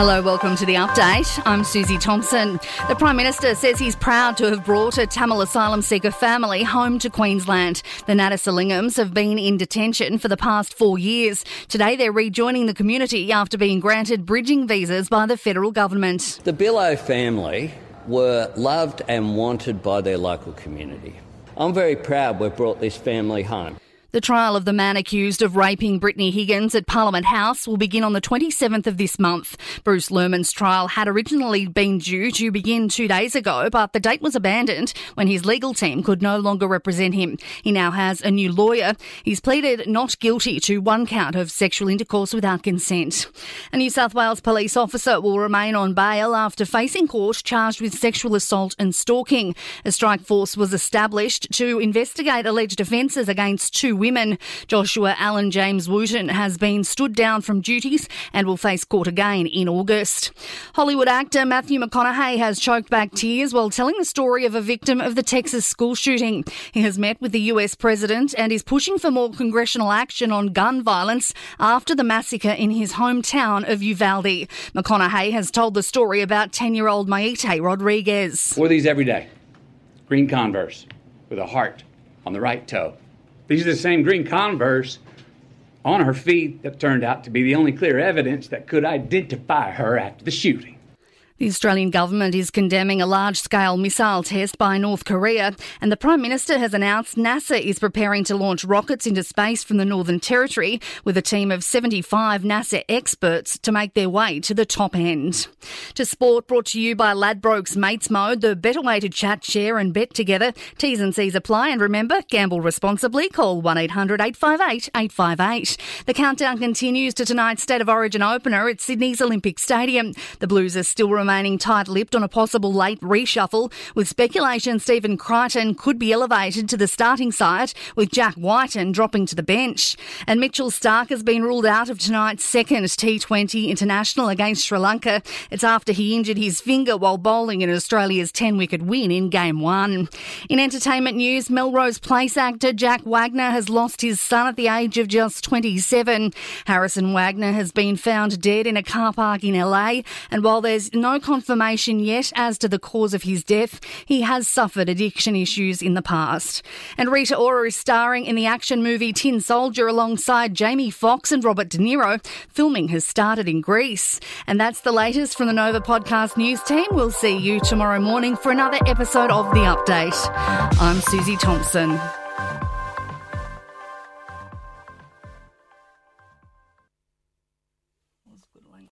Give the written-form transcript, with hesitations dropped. Hello, welcome to The Update. I'm Susie Thompson. The Prime Minister says he's proud to have brought a Tamil asylum seeker family home to Queensland. The Nadesalingams have been in detention for the past 4 years. Today they're rejoining the community after being granted bridging visas by the federal government. The Billow family were loved and wanted by their local community. I'm very proud we've brought this family home. The trial of the man accused of raping Brittany Higgins at Parliament House will begin on the 27th of this month. Bruce Lerman's trial had originally been due to begin 2 days ago, but the date was abandoned when his legal team could no longer represent him. He now has a new lawyer. He's pleaded not guilty to one count of sexual intercourse without consent. A New South Wales police officer will remain on bail after facing court charged with sexual assault and stalking. A strike force was established to investigate alleged offences against two women. Joshua Allen James Wooten has been stood down from duties and will face court again in August. Hollywood actor Matthew McConaughey has choked back tears while telling the story of a victim of the Texas school shooting. He has met with the US president and is pushing for more congressional action on gun violence after the massacre in his hometown of Uvalde. McConaughey has told the story about 10-year-old Maite Rodriguez. Wore these every day. Green Converse with a heart on the right toe. These are the same green Converse on her feet that turned out to be the only clear evidence that could identify her after the shooting. The Australian government is condemning a large-scale missile test by North Korea, and the Prime Minister has announced NASA is preparing to launch rockets into space from the Northern Territory with a team of 75 NASA experts to make their way to the top end. To sport, brought to you by Ladbrokes Mates Mode, the better way to chat, share and bet together. T's and C's apply, and remember, gamble responsibly. Call 1800 858 858. The countdown continues to tonight's State of Origin opener at Sydney's Olympic Stadium. The Blues are still remaining tight-lipped on a possible late reshuffle, with speculation Stephen Crichton could be elevated to the starting side, with Jack Wighton dropping to the bench. And Mitchell Stark has been ruled out of tonight's second T20 international against Sri Lanka. It's after he injured his finger while bowling in Australia's 10-wicket win in Game 1. In entertainment news, Melrose Place actor Jack Wagner has lost his son at the age of just 27. Harrison Wagner has been found dead in a car park in LA, and while there's no confirmation yet as to the cause of his death, he has suffered addiction issues in the past. And Rita Ora is starring in the action movie Tin Soldier alongside Jamie Foxx and Robert De Niro. Filming has started in Greece. And that's the latest from the Nova Podcast News team. We'll see you tomorrow morning for another episode of The Update. I'm Susie Thompson.